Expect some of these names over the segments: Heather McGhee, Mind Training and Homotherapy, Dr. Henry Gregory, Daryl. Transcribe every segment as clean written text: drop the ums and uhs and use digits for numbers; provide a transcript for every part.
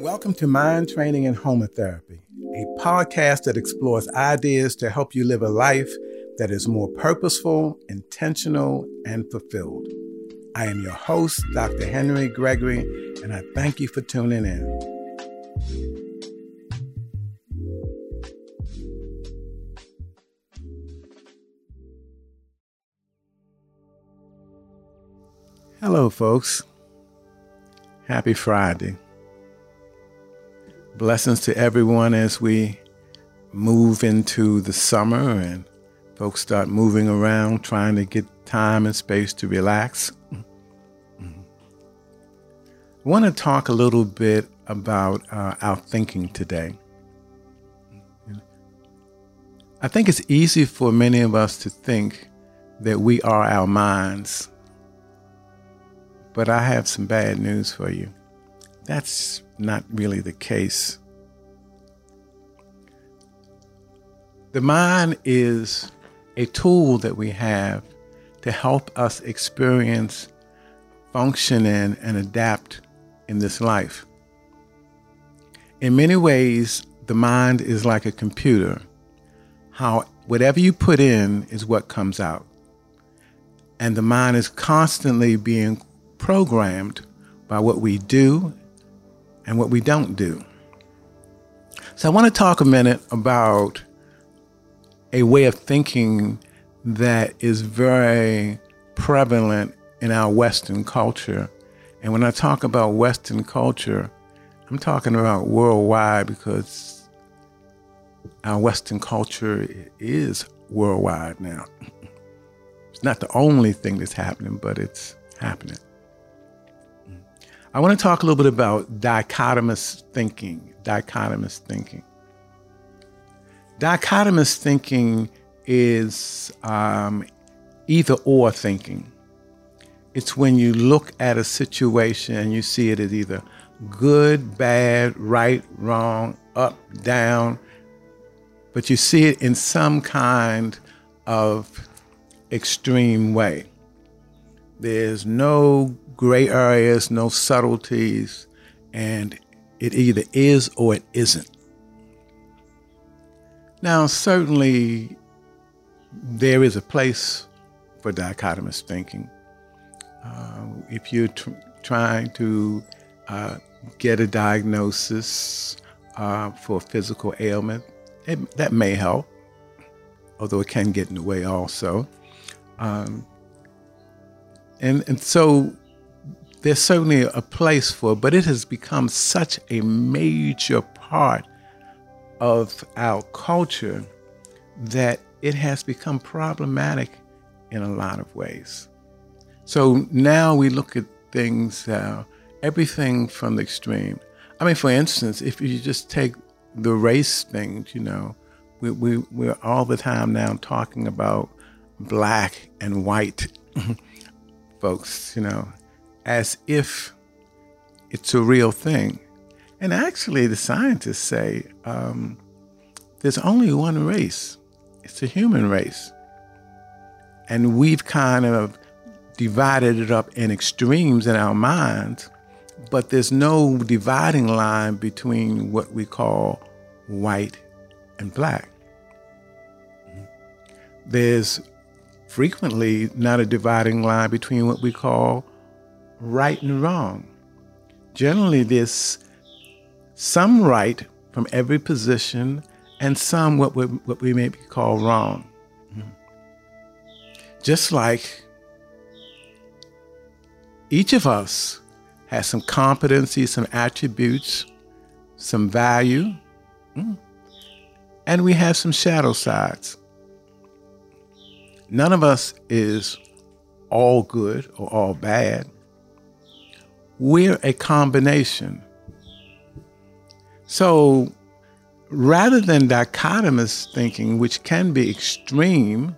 Welcome to Mind Training and Homotherapy, a podcast that explores ideas to help you live a life that is more purposeful, intentional, and fulfilled. I am your host, Dr. Henry Gregory, and I thank you for tuning in. Hello, folks. Happy Friday. Blessings to everyone as we move into the summer and folks start moving around, trying to get time and space to relax. I want to talk a little bit about our thinking today. I think it's easy for many of us to think that we are our minds. But I have some bad news for you. That's not really the case. The mind is a tool that we have to help us experience, function in, and adapt in this life. In many ways, the mind is like a computer. Whatever you put in is what comes out. And the mind is constantly being programmed by what we do and what we don't do. So I want to talk a minute about a way of thinking that is very prevalent in our Western culture. And when I talk about Western culture, I'm talking about worldwide, because our Western culture is worldwide now. It's not the only thing that's happening, but it's happening. I want to talk a little bit about dichotomous thinking. Dichotomous thinking. Dichotomous thinking is either or thinking. It's when you look at a situation and you see it as either good, bad, right, wrong, up, down, but you see it in some kind of extreme way. There's no gray areas, no subtleties, and it either is or it isn't. Now, certainly, there is a place for dichotomous thinking. If you're trying to get a diagnosis for a physical ailment, that may help, although it can get in the way also. And so there's certainly a place for it, but it has become such a major part of our culture that it has become problematic in a lot of ways. So now we look at things, everything from the extreme. I mean, for instance, if you just take the race thing, you know, we're all the time now talking about black and white folks, you know, as if it's a real thing. And actually, the scientists say there's only one race. It's the human race. And we've kind of divided it up in extremes in our minds, but there's no dividing line between what we call white and black. There's frequently not a dividing line between what we call right and wrong. Generally, there's some right from every position and some what we may call wrong. Mm-hmm. Just like each of us has some competencies, some attributes, some value, and we have some shadow sides. None of us is all good or all bad. We're a combination. So rather than dichotomous thinking, which can be extreme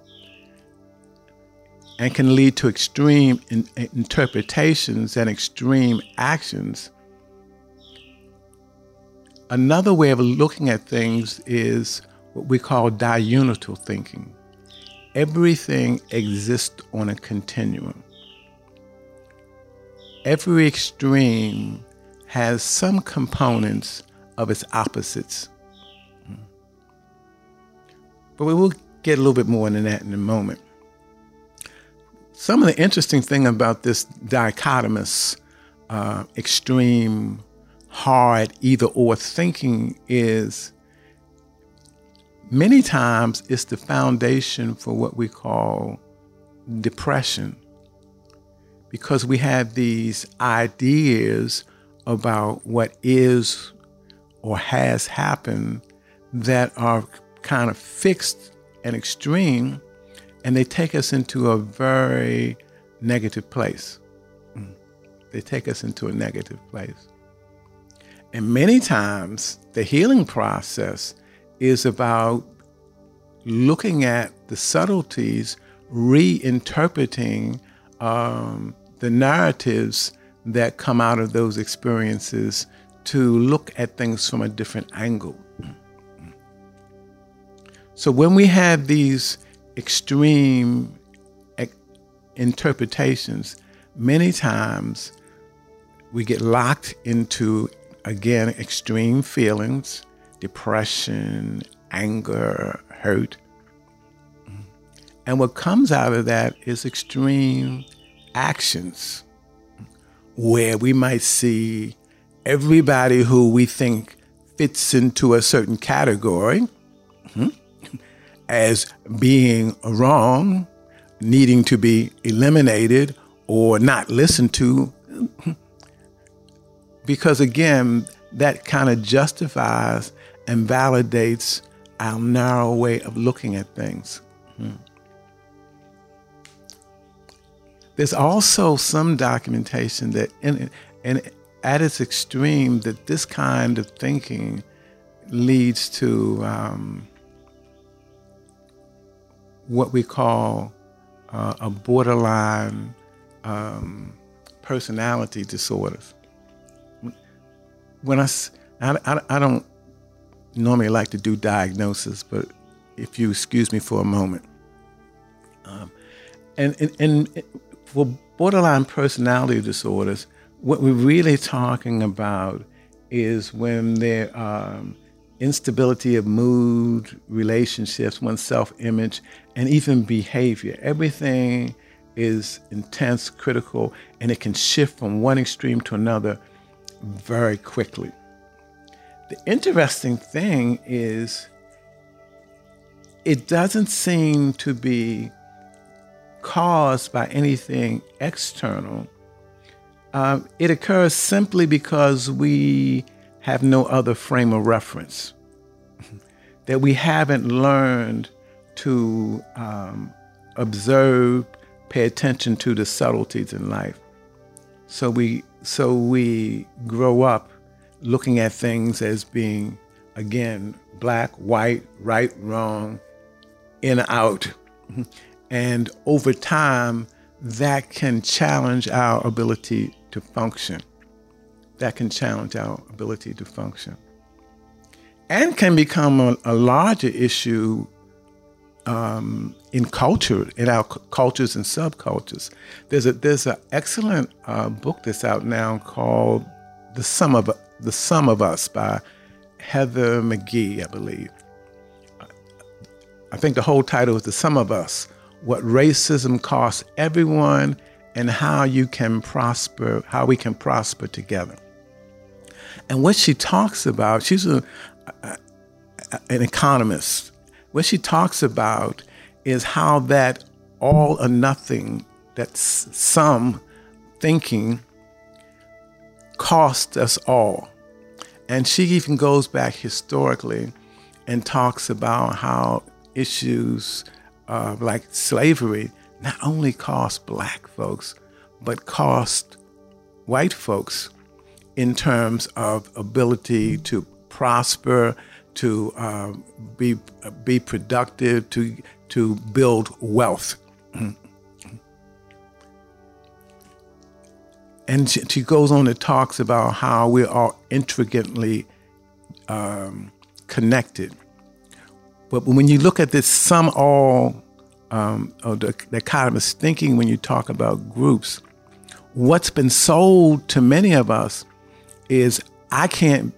and can lead to extreme interpretations and extreme actions, another way of looking at things is what we call diunital thinking. Everything exists on a continuum. Every extreme has some components of its opposites. But we will get a little bit more into that in a moment. Some of the interesting thing about this dichotomous, extreme, hard, either-or thinking is many times it's the foundation for what we call depression, because we have these ideas about what is or has happened that are kind of fixed and extreme, and they take us into a very negative place. They take us into a negative place. And many times the healing process is about looking at the subtleties, reinterpreting the narratives that come out of those experiences to look at things from a different angle. So when we have these extreme interpretations, many times we get locked into, again, extreme feelings, depression, anger, hurt. And what comes out of that is extreme actions, where we might see everybody who we think fits into a certain category as being wrong, needing to be eliminated or not listened to. Because again, that kind of justifies and validates our narrow way of looking at things. There's also some documentation that, at its extreme, that this kind of thinking leads to what we call a borderline personality disorders. When I don't normally like to do diagnosis, but if you excuse me for a moment, and for borderline personality disorders, what we're really talking about is when there are instability of mood, relationships, one's self-image, and even behavior. Everything is intense, critical, and it can shift from one extreme to another very quickly. The interesting thing is it doesn't seem to be caused by anything external. It occurs simply because we have no other frame of reference, that we haven't learned to observe, pay attention to the subtleties in life. So we grow up looking at things as being, again, black, white, right, wrong, in, out. And over time, that can challenge our ability to function. That can challenge our ability to function. And can become a larger issue in culture, in our cultures and subcultures. There's an excellent book that's out now called The Sum of Us by Heather McGhee, I believe. I think the whole title is The Sum of Us: What Racism Costs Everyone and How We Can Prosper Together. And what she talks about, she's an economist. What she talks about is how that all or nothing, that sum thinking, costs us all. And she even goes back historically and talks about how issues like slavery not only cost black folks, but cost white folks in terms of ability to prosper, to be productive, to build wealth. And she goes on and talks about how we're all intricately connected. But when you look at this sum all, or the dichotomous thinking, when you talk about groups, what's been sold to many of us is I can't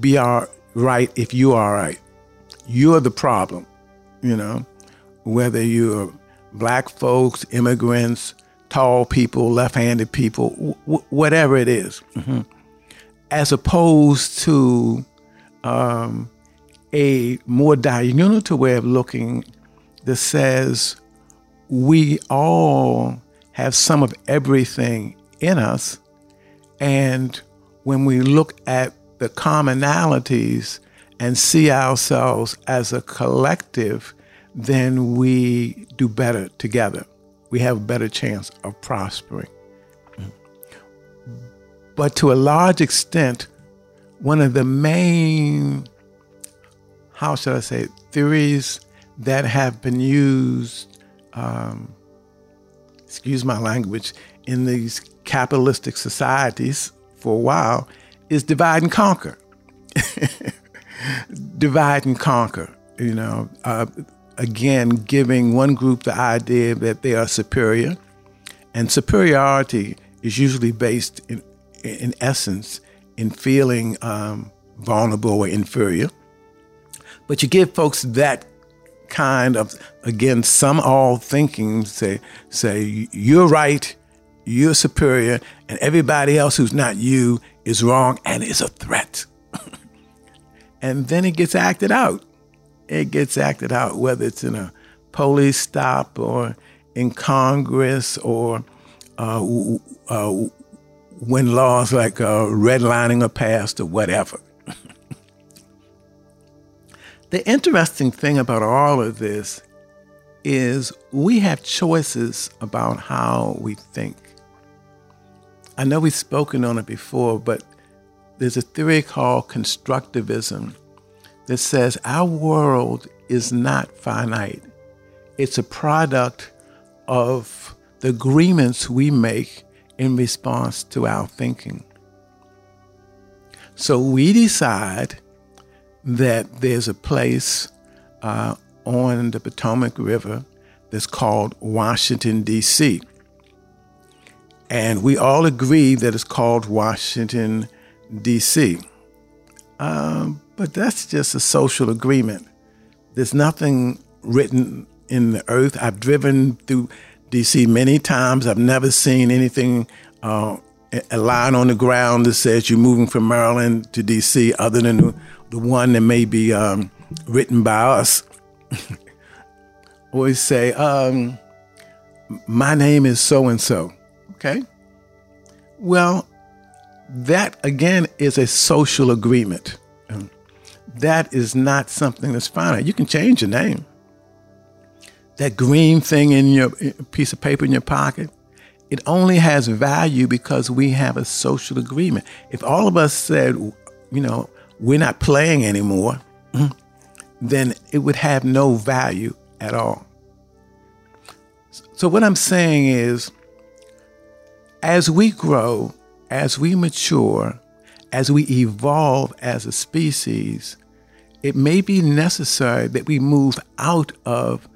be all right if you're all right. You're the problem, you know, whether you're black folks, immigrants, tall people, left-handed people, whatever it is. Mm-hmm. As opposed to a more diunital way of looking that says we all have some of everything in us, and when we look at the commonalities and see ourselves as a collective, then we do better together. We have a better chance of prospering. Mm-hmm. But to a large extent, one of the main, how should I say, theories that have been used, excuse my language, in these capitalistic societies for a while is divide and conquer. Divide and conquer, you know. Again, giving one group the idea that they are superior, and superiority is usually based in essence in feeling vulnerable or inferior. But you give folks that kind of, again, some all thinking, say you're right, you're superior, and everybody else who's not you is wrong and is a threat. And then it gets acted out. It gets acted out, whether it's in a police stop or in Congress or when laws like redlining are passed or whatever. The interesting thing about all of this is we have choices about how we think. I know we've spoken on it before, but there's a theory called constructivism that says our world is not finite. It's a product of the agreements we make in response to our thinking. So we decide that there's a place on the Potomac River that's called Washington, D.C. And we all agree that it's called Washington, D.C. But that's just a social agreement. There's nothing written in the earth. I've driven through D.C. many times. I've never seen anything, a line on the ground that says you're moving from Maryland to D.C. other than the one that may be written by us. Always say, my name is so-and-so, okay? Well, that, again, is a social agreement. That is not something that's finite. You can change your name. That green thing in your piece of paper in your pocket, it only has value because we have a social agreement. If all of us said, you know, we're not playing anymore, then it would have no value at all. So what I'm saying is, as we grow, as we mature, as we evolve as a species, it may be necessary that we move out of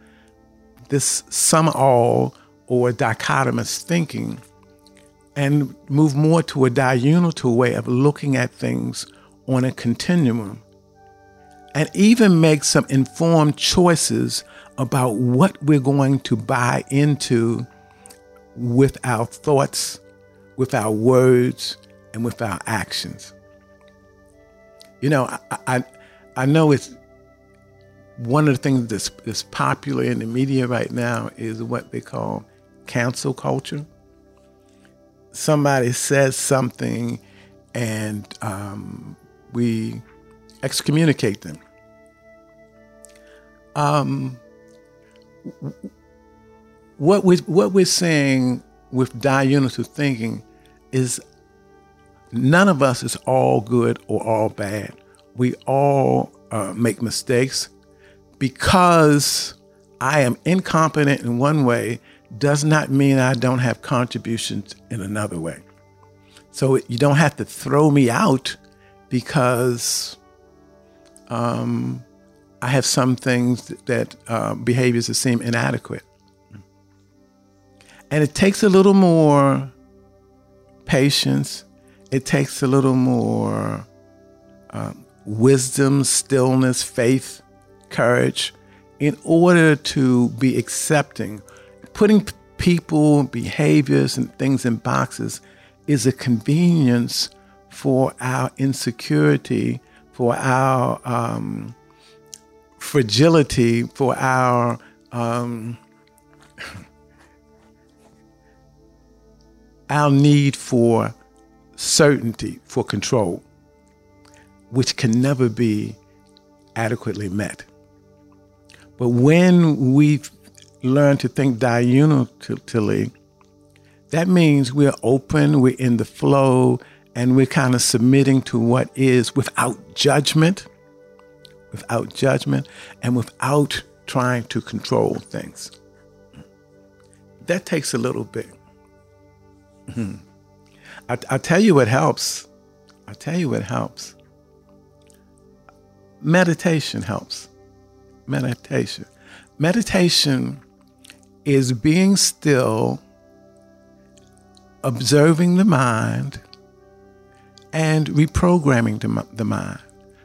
this some all or dichotomous thinking and move more to a diunital way of looking at things on a continuum, and even make some informed choices about what we're going to buy into with our thoughts, with our words, and with our actions. You know, I know it's one of the things that's popular in the media right now is what they call cancel culture. Somebody says something and we excommunicate them. What we're saying with diunital thinking is none of us is all good or all bad. We all make mistakes. Because I am incompetent in one way does not mean I don't have contributions in another way. So you don't have to throw me out because I have some things that behaviors that seem inadequate. And it takes a little more patience. It takes a little more wisdom, stillness, faith, courage, in order to be accepting. Putting people, behaviors, and things in boxes is a convenience for our insecurity, for our fragility, for our our need for certainty, for control, which can never be adequately met. But when we learn to think diunitively, that means we're open, we're in the flow, and we're kind of submitting to what is without judgment, and without trying to control things. That takes a little bit. I'll tell you what helps. I'll tell you what helps. Meditation helps. Meditation. Meditation is being still, observing the mind, and reprogramming the mind,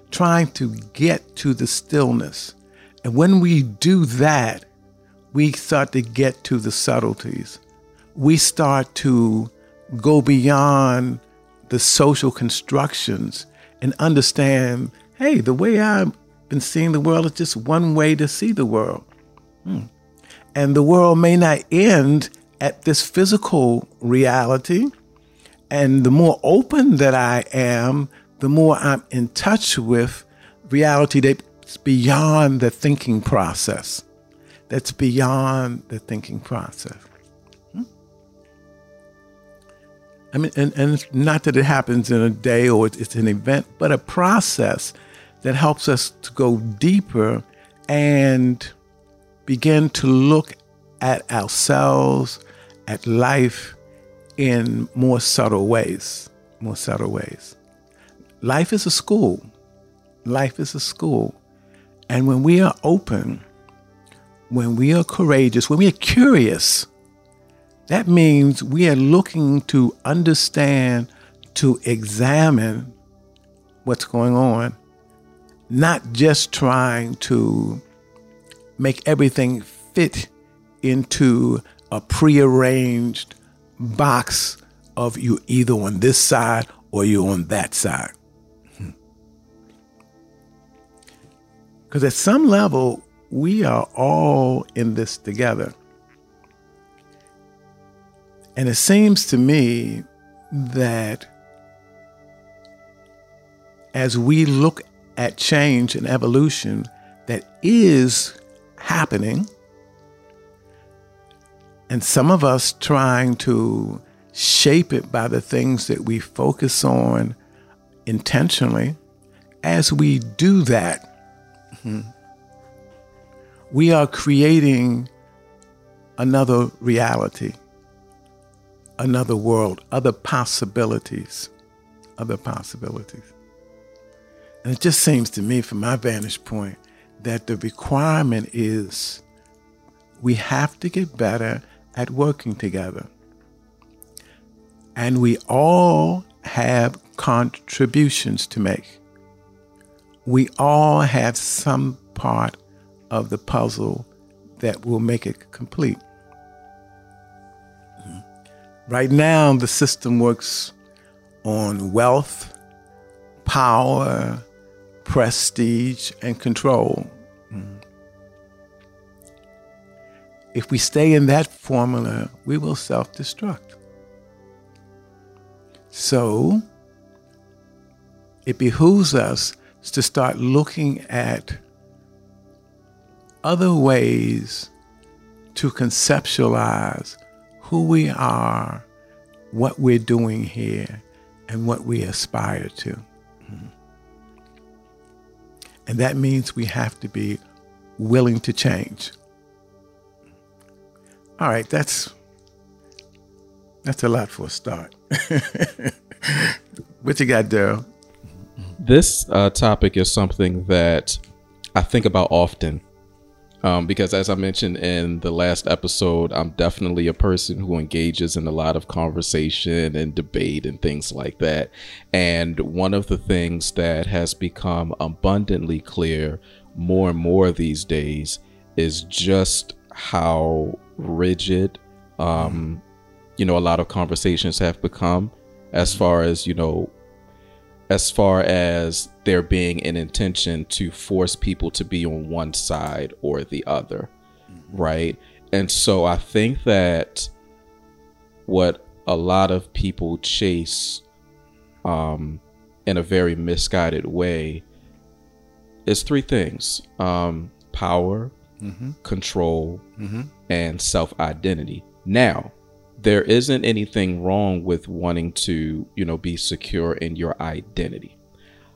trying to get to the stillness. And when we do that, we start to get to the subtleties. We start to go beyond the social constructions and understand, hey, the way I've been seeing the world is just one way to see the world. And the world may not end at this physical reality. And the more open that I am, the more I'm in touch with reality that's beyond the thinking process. That's beyond the thinking process. I mean, and not that it happens in a day or it's an event, but a process that helps us to go deeper and begin to look at ourselves, at life in more subtle ways, more subtle ways. Life is a school. Life is a school. And when we are open, when we are courageous, when we are curious, that means we are looking to understand, to examine what's going on, not just trying to make everything fit into a prearranged box of you either on this side or you're on that side. Because at some level, we are all in this together. And it seems to me that as we look at change and evolution that is happening, and some of us trying to shape it by the things that we focus on intentionally, as we do that, we are creating another reality. Another world, other possibilities. And it just seems to me from my vantage point that the requirement is we have to get better at working together. And we all have contributions to make. We all have some part of the puzzle that will make it complete. Right now, the system works on wealth, power, prestige, and control. If we stay in that formula, we will self-destruct. So it behooves us to start looking at other ways to conceptualize who we are, what we're doing here, and what we aspire to. And that means we have to be willing to change. All right, that's a lot for a start. What you got, Daryl? This topic is something that I think about often. Because as I mentioned in the last episode, I'm definitely a person who engages in a lot of conversation and debate and things like that. And one of the things that has become abundantly clear more and more these days is just how rigid, you know, a lot of conversations have become as far as, you know, as far as there being an intention to force people to be on one side or the other, right? And so I think that what a lot of people chase in a very misguided way is three things, power, control, and self-identity. Now, there isn't anything wrong with wanting to, you know, be secure in your identity.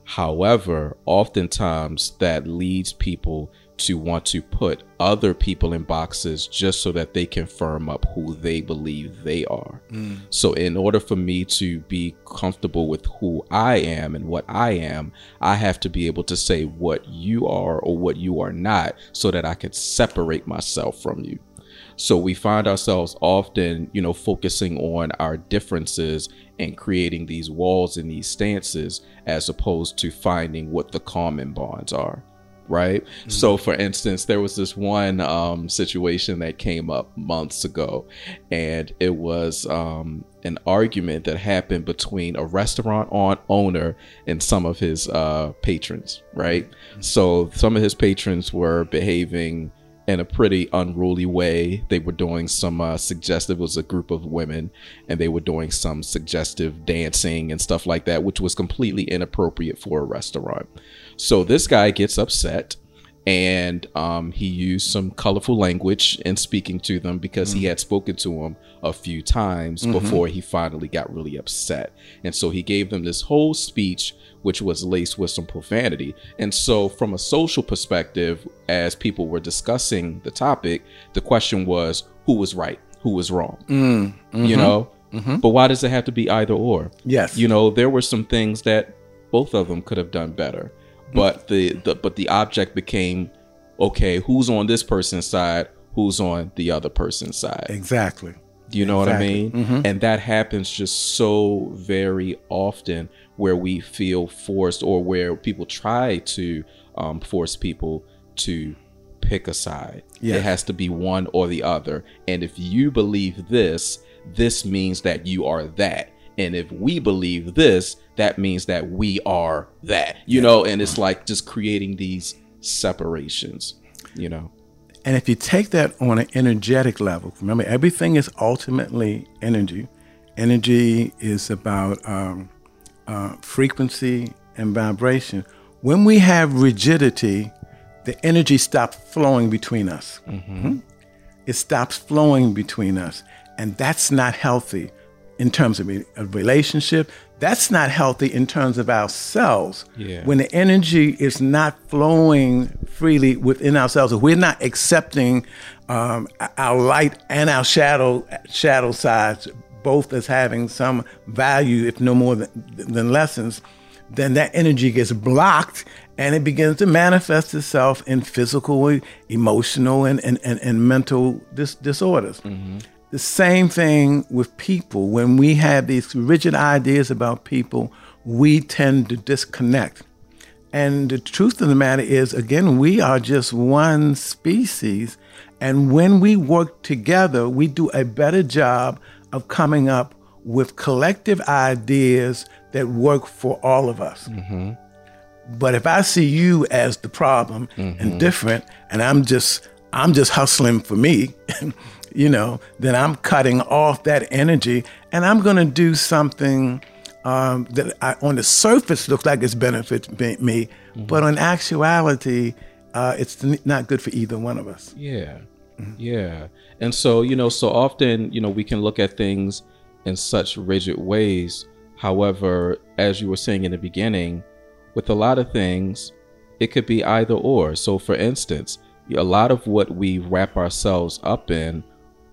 However, oftentimes that leads people to want to put other people in boxes just so that they can firm up who they believe they are. So in order for me to be comfortable with who I am and what I am, I have to be able to say what you are or what you are not so that I can separate myself from you. So we find ourselves often, you know, focusing on our differences and creating these walls and these stances as opposed to finding what the common bonds are, right? So for instance, there was this one situation that came up months ago, and it was an argument that happened between a restaurant owner and some of his patrons, right? So some of his patrons were behaving in a pretty unruly way. They were doing some suggestive, it was a group of women, and they were doing some suggestive dancing and stuff like that, which was completely inappropriate for a restaurant. So this guy gets upset, and he used some colorful language in speaking to them because he had spoken to them a few times before he finally got really upset. And so he gave them this whole speech, which was laced with some profanity. And so from a social perspective, as people were discussing the topic, the question was, who was right? Who was wrong? You know, but why does it have to be either or? Yes. You know, there were some things that both of them could have done better. But the object became, okay, who's on this person's side? Who's on the other person's side? Exactly. You know what I mean? And that happens just so very often, where we feel forced, or where people try to force people to pick a side. It has to be one or the other. And if you believe this, this means that you are that. And if we believe this, that means that we are that, you know, and it's like just creating these separations, you know. And if you take that on an energetic level, remember, everything is ultimately energy. Energy is about frequency and vibration. When we have rigidity, the energy stops flowing between us. It stops flowing between us. And that's not healthy. In terms of a relationship, that's not healthy in terms of ourselves. When the energy is not flowing freely within ourselves, if we're not accepting our light and our shadow sides, both as having some value, if no more than lessons, then that energy gets blocked, and it begins to manifest itself in physical, emotional, and mental disorders. The same thing with people. When we have these rigid ideas about people, we tend to disconnect. And the truth of the matter is, again, we are just one species. And when we work together, we do a better job of coming up with collective ideas that work for all of us. But if I see you as the problem and different, and I'm just hustling for me, you know, then I'm cutting off that energy, and I'm going to do something that on the surface looks like it's benefiting me, but in actuality, it's not good for either one of us. Yeah. And so, you know, so often, you know, we can look at things in such rigid ways. However, as you were saying in the beginning, with a lot of things, it could be either or. So for instance, a lot of what we wrap ourselves up in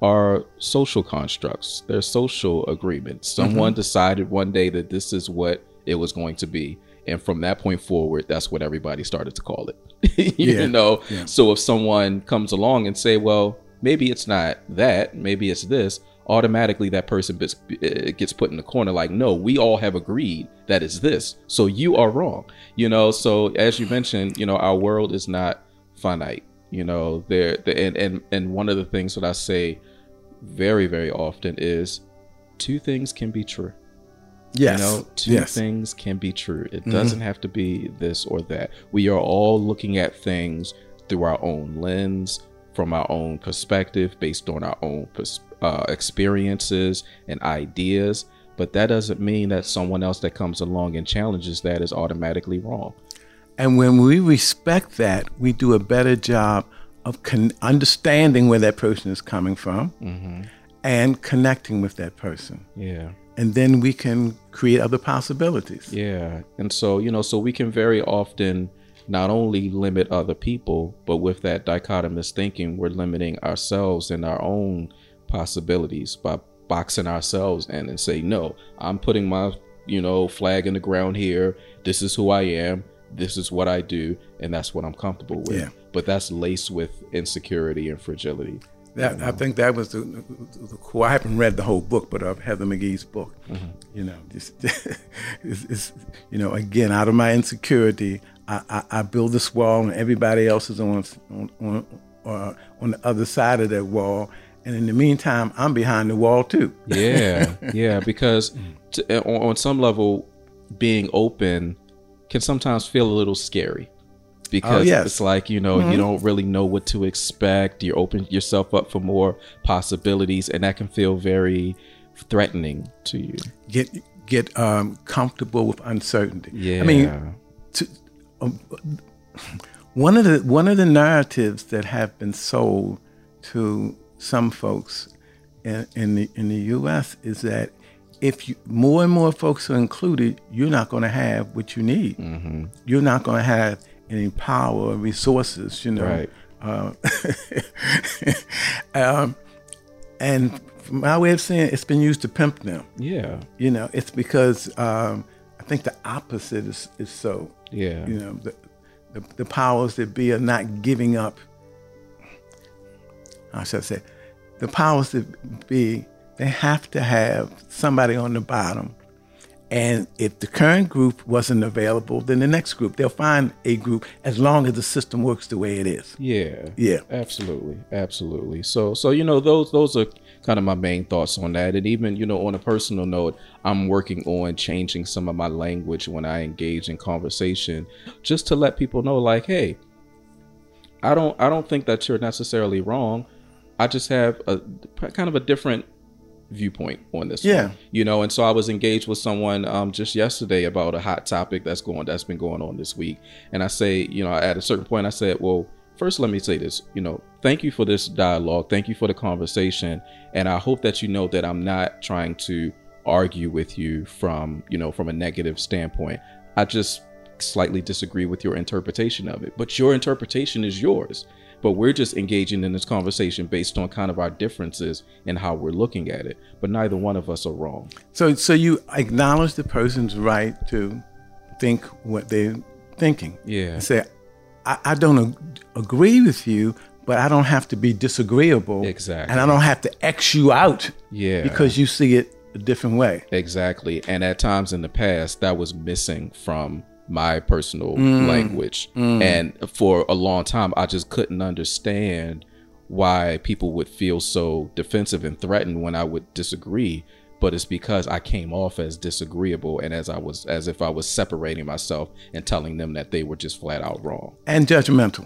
are social constructs. They're social agreements. Someone decided one day that this is what it was going to be. And from that point forward, that's what everybody started to call it. you know? So if someone comes along and say, well, maybe it's not that, maybe it's this, automatically that person gets put in the corner like, no, we all have agreed that it's this. So you are wrong. You know, so as you mentioned, you know, our world is not finite. You know, and one of the things that I say very, very often is two things can be true. Yes. You know, two things can be true. It doesn't have to be this or that. We are all looking at things through our own lens, from our own perspective, based on our own experiences and ideas. But that doesn't mean that someone else that comes along and challenges that is automatically wrong. And when we respect that, we do a better job of understanding where that person is coming from and connecting with that person. Yeah. And then we can create other possibilities. Yeah. And so, you know, so we can very often not only limit other people, but with that dichotomous thinking, we're limiting ourselves and our own possibilities by boxing ourselves in and say, no, I'm putting my, you know, flag in the ground here. This is who I am. This is what I do. And that's what I'm comfortable with. Yeah. But that's laced with insecurity and fragility. That, I think that was the cool. I haven't read the whole book, but of Heather McGhee's book, you know, just it's, you know, again, out of my insecurity, I build this wall, and everybody else is on the other side of that wall, and in the meantime, I'm behind the wall too. yeah, because on some level, being open can sometimes feel a little scary. Because it's like, you know, you don't really know what to expect. You open yourself up for more possibilities, and that can feel very threatening to you. Get comfortable with uncertainty. Yeah. I mean, one of the narratives that have been sold to some folks in the U.S. is that if more and more folks are included, you're not going to have what you need. Mm-hmm. You're not going to have any power, resources, you know. Right. And from my way of saying it, it's been used to pimp them. Yeah. You know, it's because I think the opposite is so. Yeah. You know, the powers that be are not giving up. How should I say? The powers that be, they have to have somebody on the bottom. And if the current group wasn't available, then the next group, they'll find a group as long as the system works the way it is. Yeah. Yeah. Absolutely. Absolutely. So, you know, those are kind of my main thoughts on that. And even, you know, on a personal note, I'm working on changing some of my language when I engage in conversation, just to let people know, like, hey, I don't think that you're necessarily wrong. I just have a kind of a different viewpoint on this one, you know. And so I was engaged with someone just yesterday about a hot topic that's been going on this week, and I say, you know, at a certain point I said, well, first let me say this, you know, thank you for this dialogue, thank you for the conversation, and I hope that you know that I'm not trying to argue with you from a negative standpoint. I just slightly disagree with your interpretation of it, but your interpretation is yours. But we're just engaging in this conversation based on kind of our differences and how we're looking at it. But neither one of us are wrong. So you acknowledge the person's right to think what they're thinking. Yeah. And say, I don't agree with you, but I don't have to be disagreeable. Exactly. And I don't have to X you out. Yeah. Because you see it a different way. Exactly. And at times in the past, that was missing from my personal language. And for a long time, I just couldn't understand why people would feel so defensive and threatened when I would disagree. But it's because I came off as disagreeable and as if I was separating myself and telling them that they were just flat out wrong. And judgmental.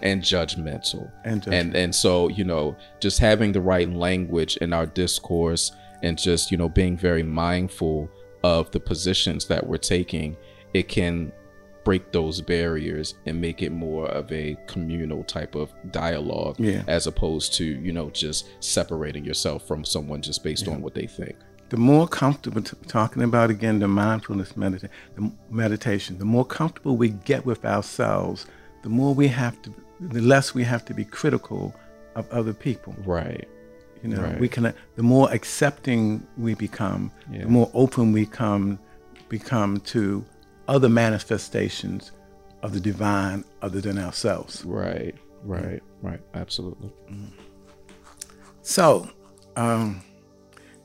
And so, you know, just having the right language in our discourse and just, you know, being very mindful of the positions that we're taking, it can break those barriers and make it more of a communal type of dialogue, as opposed to, you know, just separating yourself from someone just based on what they think. The more comfortable talking about, again, the mindfulness meditation, the more comfortable we get with ourselves, the less we have to be critical of other people. Right. You know, right. The more accepting we become, the more open we become to other manifestations of the divine other than ourselves. Right, right, right. Absolutely. So,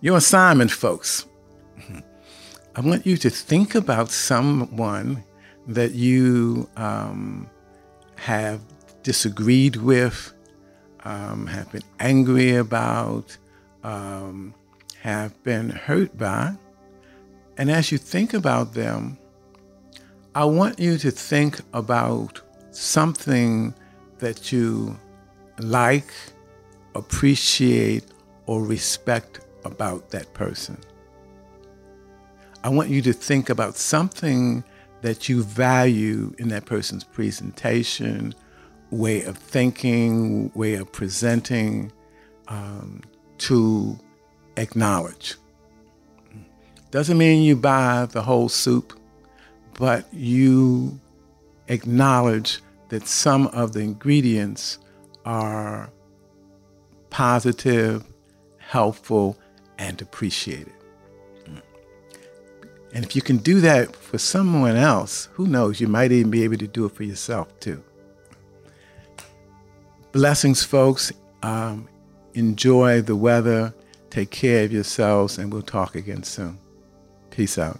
your assignment, folks, I want you to think about someone that you have disagreed with, have been angry about, have been hurt by. And as you think about them, I want you to think about something that you like, appreciate, or respect about that person. I want you to think about something that you value in that person's presentation, way of thinking, way of presenting, to acknowledge. Doesn't mean you buy the whole soup, but you acknowledge that some of the ingredients are positive, helpful, and appreciated. And if you can do that for someone else, who knows, you might even be able to do it for yourself too. Blessings, folks. Enjoy the weather. Take care of yourselves, and we'll talk again soon. Peace out.